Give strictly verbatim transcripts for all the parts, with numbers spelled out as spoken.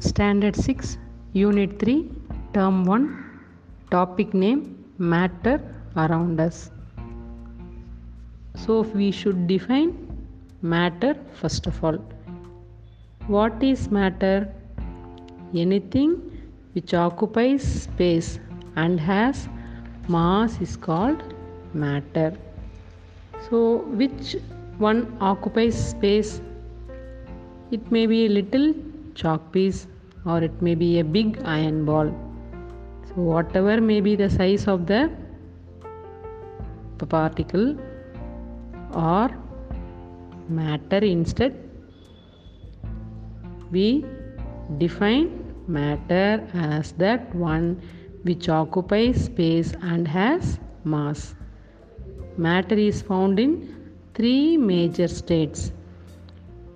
Standard six, Unit three, Term one, Topic Name, Matter Around Us. So we should define matter first of all. What is matter? Anything which occupies space and has mass is called matter. So which one occupies space? It may be a little chalk piece or it may be a big iron ball. So whatever may be the size of the particle or matter, instead we define matter as that one which occupies space and has mass. Matter is found in three major states,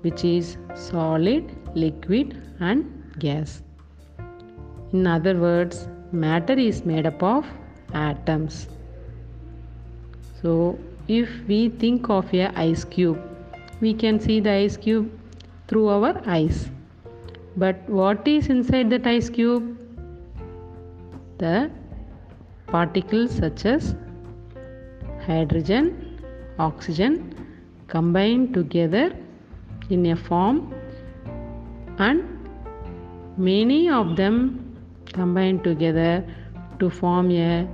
which is solid, liquid and gas. In other words, matter is made up of atoms. So if we think of a ice cube, we can see the ice cube through our eyes. But what is inside that ice cube? The particles such as hydrogen, oxygen combined together in a form, and many of them combine together to form a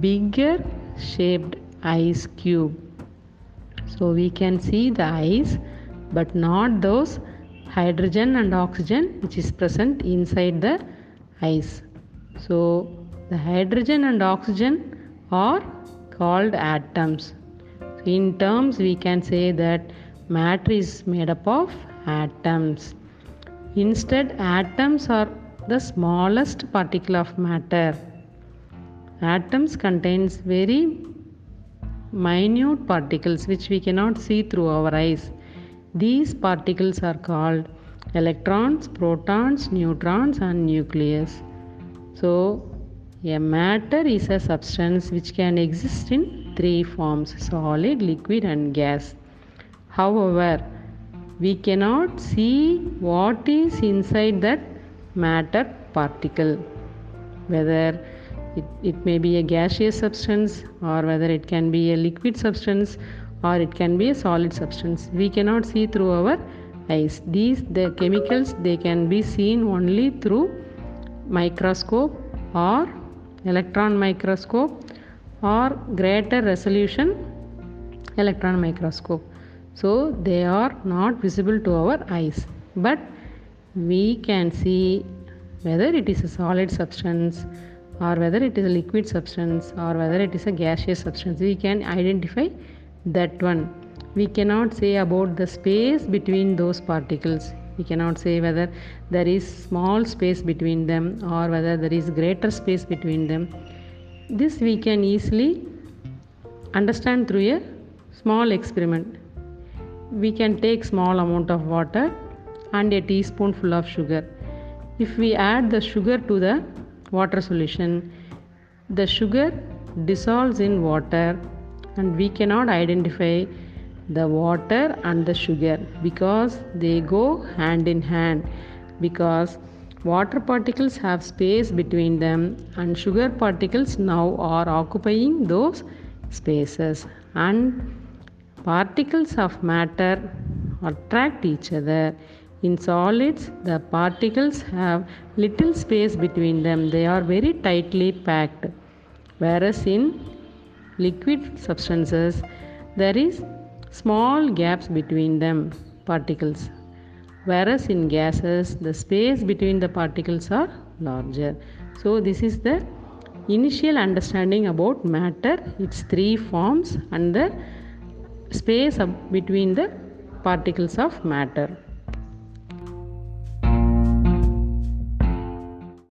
bigger shaped ice cube. So we can see the ice but not those hydrogen and oxygen which is present inside the ice. So the hydrogen and oxygen are called atoms. In terms we can say that matter is made up of atoms. Instead, atoms are the smallest particle of matter. Atoms contains very minute particles which we cannot see through our eyes. These particles are called electrons, protons, neutrons and nucleus. So a matter is a substance which can exist in three forms: solid, liquid and gas. However, we cannot see what is inside that matter particle, whether It, it may be a gaseous substance, or whether it can be a liquid substance, or it can be a solid substance. We cannot see through our eyes. These the chemicals, they can be seen only through microscope or electron microscope or greater resolution electron microscope. So they are not visible to our eyes. But we can see whether it is a solid substance, or whether it is a liquid substance, or whether it is a gaseous substance. We can identify that one. We cannot say about the space between those particles. We cannot say whether there is small space between them or whether there is greater space between them. This we can easily understand through a small experiment. We can take small amount of water and a teaspoonful of sugar. If we add the sugar to the water solution, the sugar dissolves in water and we cannot identify the water and the sugar because they go hand in hand, because water particles have space between them and sugar particles now are occupying those spaces, and particles of matter attract each other. In solids, the particles have little space between them. They are very tightly packed. Whereas in liquid substances, there is small gaps between them, particles. Whereas in gases, the space between the particles are larger. So this is the initial understanding about matter, its three forms and the space between the particles of matter.